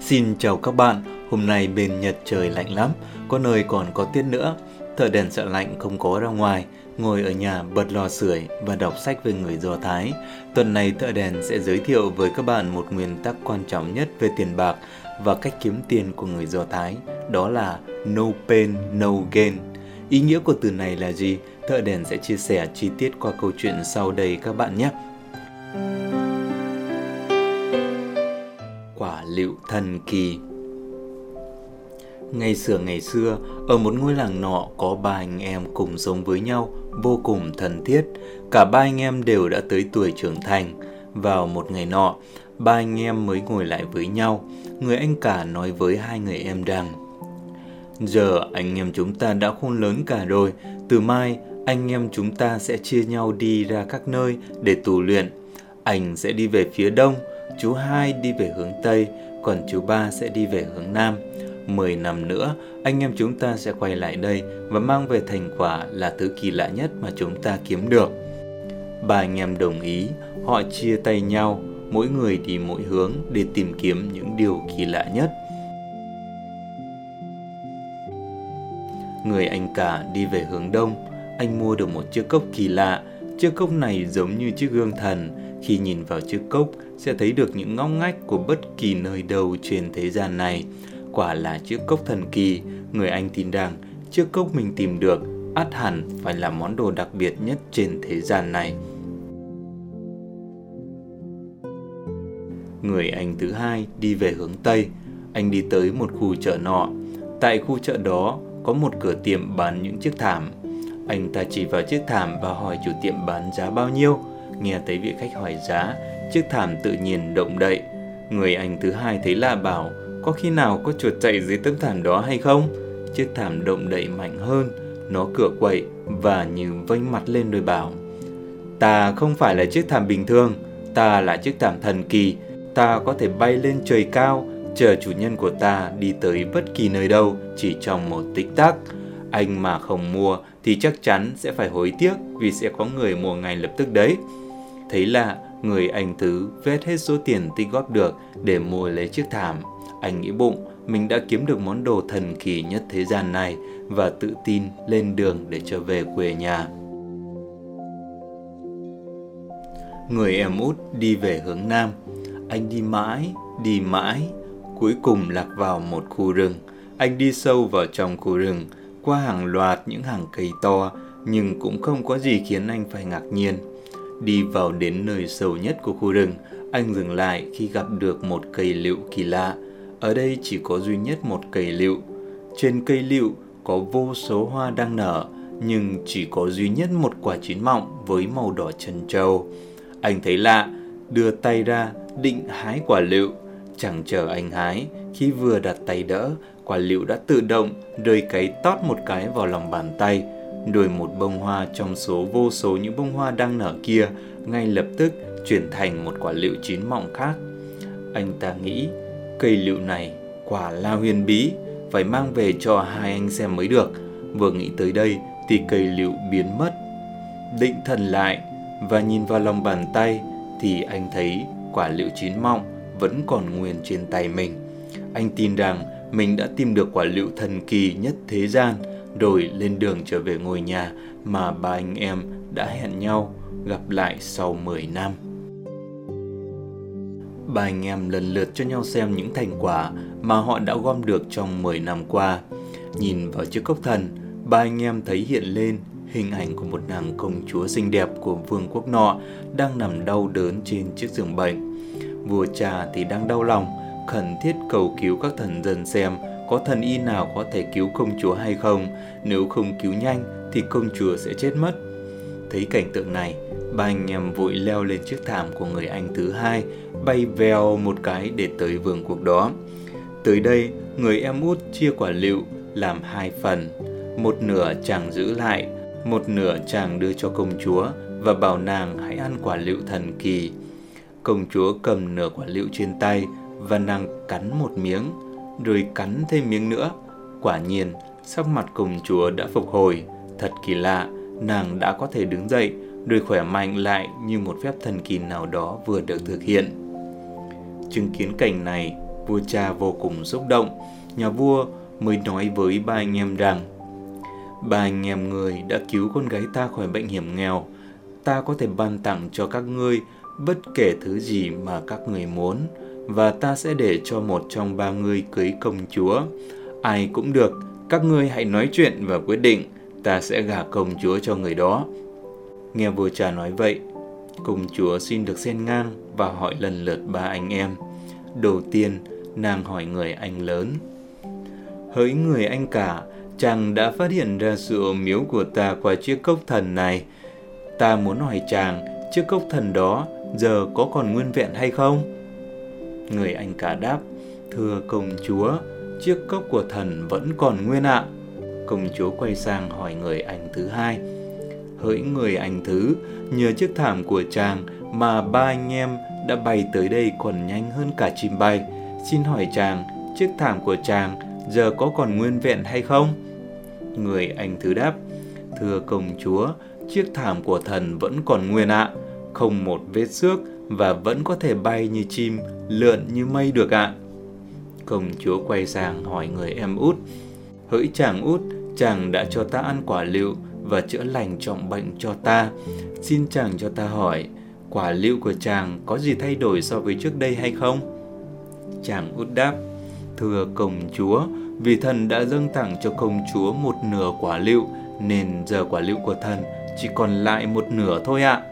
Xin chào các bạn, hôm nay bên Nhật trời lạnh lắm, có nơi còn có tiết nữa. Thợ đèn sợ lạnh không có ra ngoài, ngồi ở nhà bật lò sưởi và đọc sách về người Do Thái. Tuần này Thợ đèn sẽ giới thiệu với các bạn một nguyên tắc quan trọng nhất về tiền bạc và cách kiếm tiền của người Do Thái, đó là no pain, no gain. Ý nghĩa của từ này là gì? Thợ đèn sẽ chia sẻ chi tiết qua câu chuyện sau đây các bạn nhé. Quả lựu thần kỳ. Ngày xưa, ở một ngôi làng nọ có ba anh em cùng sống với nhau, vô cùng thân thiết. Cả ba anh em đều đã tới tuổi trưởng thành. Vào một ngày nọ, ba anh em mới ngồi lại với nhau. Người anh cả nói với hai người em rằng: "Giờ anh em chúng ta đã khôn lớn cả rồi, từ mai anh em chúng ta sẽ chia nhau đi ra các nơi để tù luyện. Anh sẽ đi về phía đông, chú hai đi về hướng tây, còn chú ba sẽ đi về hướng nam. 10 năm nữa, anh em chúng ta sẽ quay lại đây và mang về thành quả là thứ kỳ lạ nhất mà chúng ta kiếm được." Ba anh em đồng ý, họ chia tay nhau, mỗi người đi mỗi hướng để tìm kiếm những điều kỳ lạ nhất. Người anh cả đi về hướng đông, anh mua được một chiếc cốc kỳ lạ. Chiếc cốc này giống như chiếc gương thần, khi nhìn vào chiếc cốc sẽ thấy được những ngóc ngách của bất kỳ nơi đâu trên thế gian này. Quả là chiếc cốc thần kỳ, người anh tin rằng chiếc cốc mình tìm được ắt hẳn phải là món đồ đặc biệt nhất trên thế gian này. Người anh thứ hai đi về hướng tây, anh đi tới một khu chợ nọ. Tại khu chợ đó có một cửa tiệm bán những chiếc thảm. Anh ta chỉ vào chiếc thảm và hỏi chủ tiệm bán giá bao nhiêu. Nghe thấy vị khách hỏi giá, chiếc thảm tự nhiên động đậy. Người anh thứ hai thấy lạ bảo: "Có khi nào có chuột chạy dưới tấm thảm đó hay không?" Chiếc thảm động đậy mạnh hơn, nó cựa quậy và như vênh mặt lên rồi bảo: "Ta không phải là chiếc thảm bình thường, ta là chiếc thảm thần kỳ, ta có thể bay lên trời cao, chờ chủ nhân của ta đi tới bất kỳ nơi đâu chỉ trong một tích tắc. Anh mà không mua thì chắc chắn sẽ phải hối tiếc vì sẽ có người mua ngay lập tức đấy." Thấy lạ, người anh thứ vét hết số tiền tích góp được để mua lấy chiếc thảm. Anh nghĩ bụng mình đã kiếm được món đồ thần kỳ nhất thế gian này và tự tin lên đường để trở về quê nhà. Người em út đi về hướng nam. Anh đi mãi, cuối cùng lạc vào một khu rừng. Anh đi sâu vào trong khu rừng, qua hàng loạt những hàng cây to, nhưng cũng không có gì khiến anh phải ngạc nhiên. Đi vào đến nơi sâu nhất của khu rừng, anh dừng lại khi gặp được một cây lựu kỳ lạ. Ở đây chỉ có duy nhất một cây lựu. Trên cây lựu có vô số hoa đang nở, nhưng chỉ có duy nhất một quả chín mọng với màu đỏ trân châu. Anh thấy lạ, đưa tay ra định hái quả lựu. Chẳng chờ anh hái, khi vừa đặt tay đỡ, quả lựu đã tự động rơi cái tót một cái vào lòng bàn tay. Rồi một bông hoa trong số vô số những bông hoa đang nở kia ngay lập tức chuyển thành một quả lựu chín mọng khác. Anh ta nghĩ cây lựu này quả là huyền bí, phải mang về cho hai anh xem mới được. Vừa nghĩ tới đây thì cây lựu biến mất. Định thần lại và nhìn vào lòng bàn tay thì anh thấy quả lựu chín mọng vẫn còn nguyên trên tay mình. Anh tin rằng mình đã tìm được quả lựu thần kỳ nhất thế gian, rồi lên đường trở về ngôi nhà mà ba anh em đã hẹn nhau gặp lại sau 10 năm. Ba anh em lần lượt cho nhau xem những thành quả mà họ đã gom được trong 10 năm qua. Nhìn vào chiếc cốc thần, ba anh em thấy hiện lên hình ảnh của một nàng công chúa xinh đẹp của vương quốc nọ đang nằm đau đớn trên chiếc giường bệnh. Vua cha thì đang đau lòng, khẩn thiết cầu cứu các thần dân xem có thần y nào có thể cứu công chúa hay không, nếu không cứu nhanh thì công chúa sẽ chết mất. Thấy cảnh tượng này, ba anh em vội leo lên chiếc thảm của người anh thứ hai, bay vèo một cái để tới vương quốc đó. Tới đây, người em út chia quả lựu làm 2 phần, một nửa chàng giữ lại, một nửa chàng đưa cho công chúa và bảo nàng hãy ăn quả lựu thần kỳ. Công chúa cầm nửa quả lựu trên tay và nàng cắn một miếng, rồi cắn thêm miếng nữa. Quả nhiên, sắc mặt công chúa đã phục hồi. Thật kỳ lạ, nàng đã có thể đứng dậy, rồi khỏe mạnh lại như một phép thần kỳ nào đó vừa được thực hiện. Chứng kiến cảnh này, vua cha vô cùng xúc động. Nhà vua mới nói với ba anh em rằng: "Ba anh em người đã cứu con gái ta khỏi bệnh hiểm nghèo, ta có thể ban tặng cho các ngươi bất kể thứ gì mà các người muốn, và ta sẽ để cho một trong ba ngươi cưới công chúa. Ai cũng được, các ngươi hãy nói chuyện và quyết định, ta sẽ gả công chúa cho người đó." Nghe vua cha nói vậy, công chúa xin được xen ngang và hỏi lần lượt ba anh em. Đầu tiên, nàng hỏi người anh lớn: "Hỡi người anh cả, chàng đã phát hiện ra sự ôm yếu của ta qua chiếc cốc thần này. Ta muốn hỏi chàng, chiếc cốc thần đó giờ có còn nguyên vẹn hay không?" Người anh cả đáp: "Thưa công chúa, chiếc cốc của thần vẫn còn nguyên ạ." Công chúa quay sang hỏi người anh thứ hai: "Hỡi người anh thứ, nhờ chiếc thảm của chàng mà ba anh em đã bay tới đây còn nhanh hơn cả chim bay. Xin hỏi chàng, chiếc thảm của chàng giờ có còn nguyên vẹn hay không?" Người anh thứ đáp: "Thưa công chúa, chiếc thảm của thần vẫn còn nguyên ạ, không một vết xước và vẫn có thể bay như chim, lượn như mây được ạ." Công chúa quay sang hỏi người em út: "Hỡi chàng út, chàng đã cho ta ăn quả lựu và chữa lành trọng bệnh cho ta. Xin chàng cho ta hỏi, quả lựu của chàng có gì thay đổi so với trước đây hay không?" Chàng út đáp: "Thưa công chúa, vì thần đã dâng tặng cho công chúa một nửa quả lựu, nên giờ quả lựu của thần chỉ còn lại một nửa thôi ạ."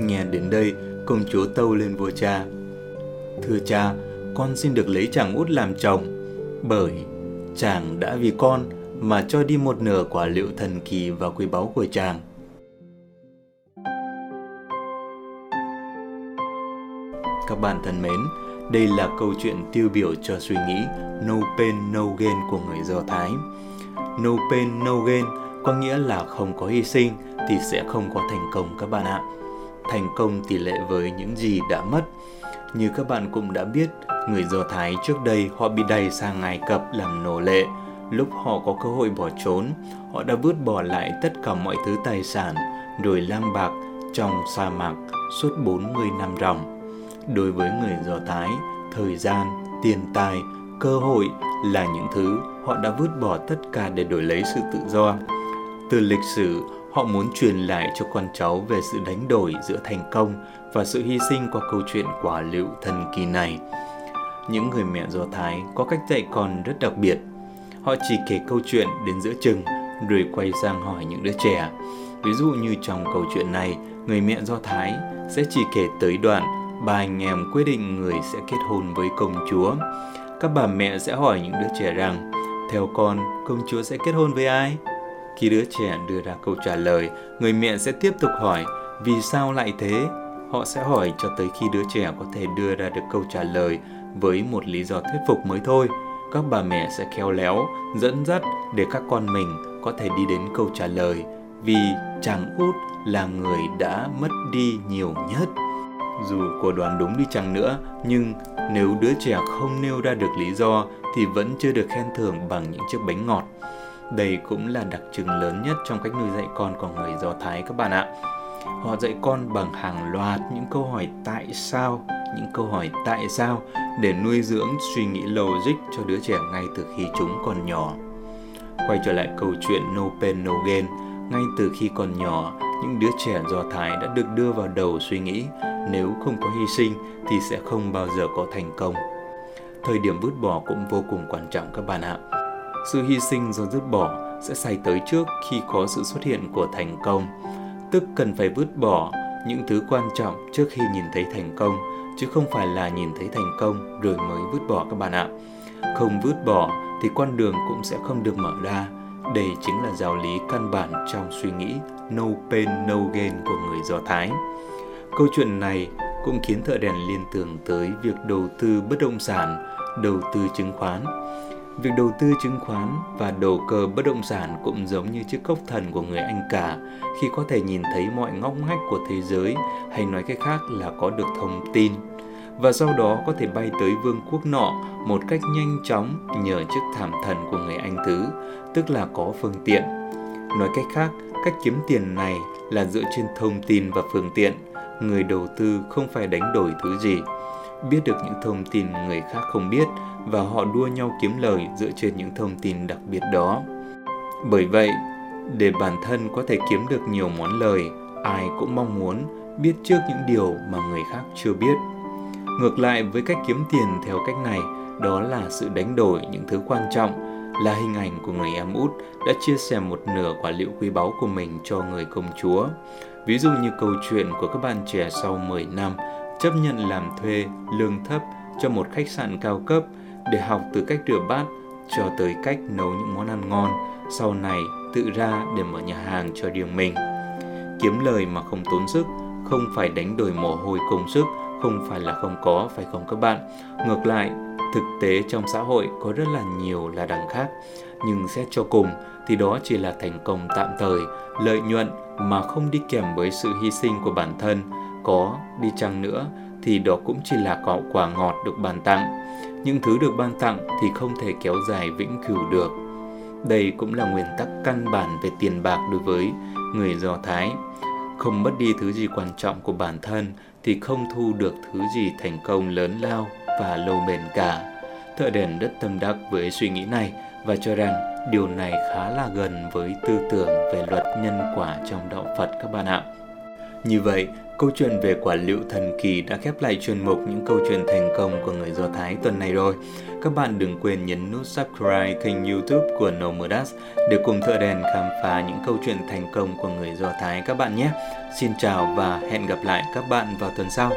Nghe đến đây, công chúa tâu lên vua cha: "Thưa cha, con xin được lấy chàng út làm chồng, bởi chàng đã vì con mà cho đi một nửa quả lựu thần kỳ và quý báu của chàng." Các bạn thân mến, đây là câu chuyện tiêu biểu cho suy nghĩ no pain no gain của người Do Thái. No pain no gain có nghĩa là không có hy sinh thì sẽ không có thành công các bạn ạ. Thành công tỷ lệ với những gì đã mất. Như các bạn cũng đã biết, người Do Thái trước đây họ bị đày sang Ai Cập làm nô lệ. Lúc họ có cơ hội bỏ trốn, họ đã vứt bỏ lại tất cả mọi thứ tài sản, rồi lang bạc trong sa mạc suốt 40 năm ròng. Đối với người Do Thái, thời gian, tiền tài, cơ hội là những thứ họ đã vứt bỏ tất cả để đổi lấy sự tự do. Từ lịch sử, họ muốn truyền lại cho con cháu về sự đánh đổi giữa thành công và sự hy sinh qua câu chuyện quả lựu thần kỳ này. Những người mẹ Do Thái có cách dạy con rất đặc biệt. Họ chỉ kể câu chuyện đến giữa chừng rồi quay sang hỏi những đứa trẻ. Ví dụ như trong câu chuyện này, người mẹ Do Thái sẽ chỉ kể tới đoạn ba anh em quyết định người sẽ kết hôn với công chúa. Các bà mẹ sẽ hỏi những đứa trẻ rằng: "Theo con, công chúa sẽ kết hôn với ai?" Khi đứa trẻ đưa ra câu trả lời, người mẹ sẽ tiếp tục hỏi: "Vì sao lại thế?" Họ sẽ hỏi cho tới khi đứa trẻ có thể đưa ra được câu trả lời với một lý do thuyết phục mới thôi. Các bà mẹ sẽ khéo léo, dẫn dắt để các con mình có thể đi đến câu trả lời: vì chàng út là người đã mất đi nhiều nhất. Dù có đoán đúng đi chăng nữa, nhưng nếu đứa trẻ không nêu ra được lý do thì vẫn chưa được khen thưởng bằng những chiếc bánh ngọt. Đây cũng là đặc trưng lớn nhất trong cách nuôi dạy con của người Do Thái các bạn ạ. Họ dạy con bằng hàng loạt những câu hỏi tại sao, để nuôi dưỡng suy nghĩ logic cho đứa trẻ ngay từ khi chúng còn nhỏ. Quay trở lại câu chuyện no pain no gain, ngay từ khi còn nhỏ, những đứa trẻ Do Thái đã được đưa vào đầu suy nghĩ nếu không có hy sinh thì sẽ không bao giờ có thành công. Thời điểm vứt bỏ cũng vô cùng quan trọng các bạn ạ. Sự hy sinh do vứt bỏ sẽ xảy tới trước khi có sự xuất hiện của thành công, tức cần phải vứt bỏ những thứ quan trọng trước khi nhìn thấy thành công, chứ không phải là nhìn thấy thành công rồi mới vứt bỏ các bạn ạ. Không vứt bỏ thì con đường cũng sẽ không được mở ra. Đây chính là giáo lý căn bản trong suy nghĩ no pain no gain của người Do Thái. Câu chuyện này cũng khiến Thợ Đèn liên tưởng tới việc đầu tư bất động sản, đầu tư chứng khoán. Việc đầu tư chứng khoán và đầu cơ bất động sản cũng giống như chiếc cốc thần của người anh cả, khi có thể nhìn thấy mọi ngóc ngách của thế giới, hay nói cách khác là có được thông tin, và sau đó có thể bay tới vương quốc nọ một cách nhanh chóng nhờ chiếc thảm thần của người anh thứ, tức là có phương tiện. Nói cách khác, cách kiếm tiền này là dựa trên thông tin và phương tiện. Người đầu tư không phải đánh đổi thứ gì. biết được những thông tin người khác không biết và họ đua nhau kiếm lời dựa trên những thông tin đặc biệt đó. Bởi vậy, để bản thân có thể kiếm được nhiều món lời, ai cũng mong muốn biết trước những điều mà người khác chưa biết. Ngược lại với cách kiếm tiền theo cách này, đó là sự đánh đổi những thứ quan trọng, là hình ảnh của người em út đã chia sẻ một nửa quả liệu quý báu của mình cho người công chúa. Ví dụ như câu chuyện của các bạn trẻ sau 10 năm chấp nhận làm thuê lương thấp cho một khách sạn cao cấp để học từ cách rửa bát cho tới cách nấu những món ăn ngon, sau này tự ra để mở nhà hàng cho riêng mình. Kiếm lời mà không tốn sức, không phải đánh đổi mồ hôi công sức, không phải là không có, phải không các bạn? Ngược lại, thực tế trong xã hội có rất là nhiều là đằng khác, nhưng xét cho cùng thì đó chỉ là thành công tạm thời, lợi nhuận mà không đi kèm với sự hy sinh của bản thân. Có đi chăng nữa thì đó cũng chỉ là quả ngọt được ban tặng. Những thứ được ban tặng thì không thể kéo dài vĩnh cửu được. Đây cũng là nguyên tắc căn bản về tiền bạc đối với người Do Thái. Không mất đi thứ gì quan trọng của bản thân thì không thu được thứ gì thành công lớn lao và lâu bền cả. Thợ đèn rất tâm đắc với suy nghĩ này và cho rằng điều này khá là gần với tư tưởng về luật nhân quả trong đạo Phật các bạn ạ. Như vậy, câu chuyện về quả liệu thần kỳ đã khép lại chuyên mục những câu chuyện thành công của người Do Thái tuần này rồi. Các bạn đừng quên nhấn nút subscribe kênh YouTube của Nomadas để cùng Thợ Đèn khám phá những câu chuyện thành công của người Do Thái các bạn nhé. Xin chào và hẹn gặp lại các bạn vào tuần sau.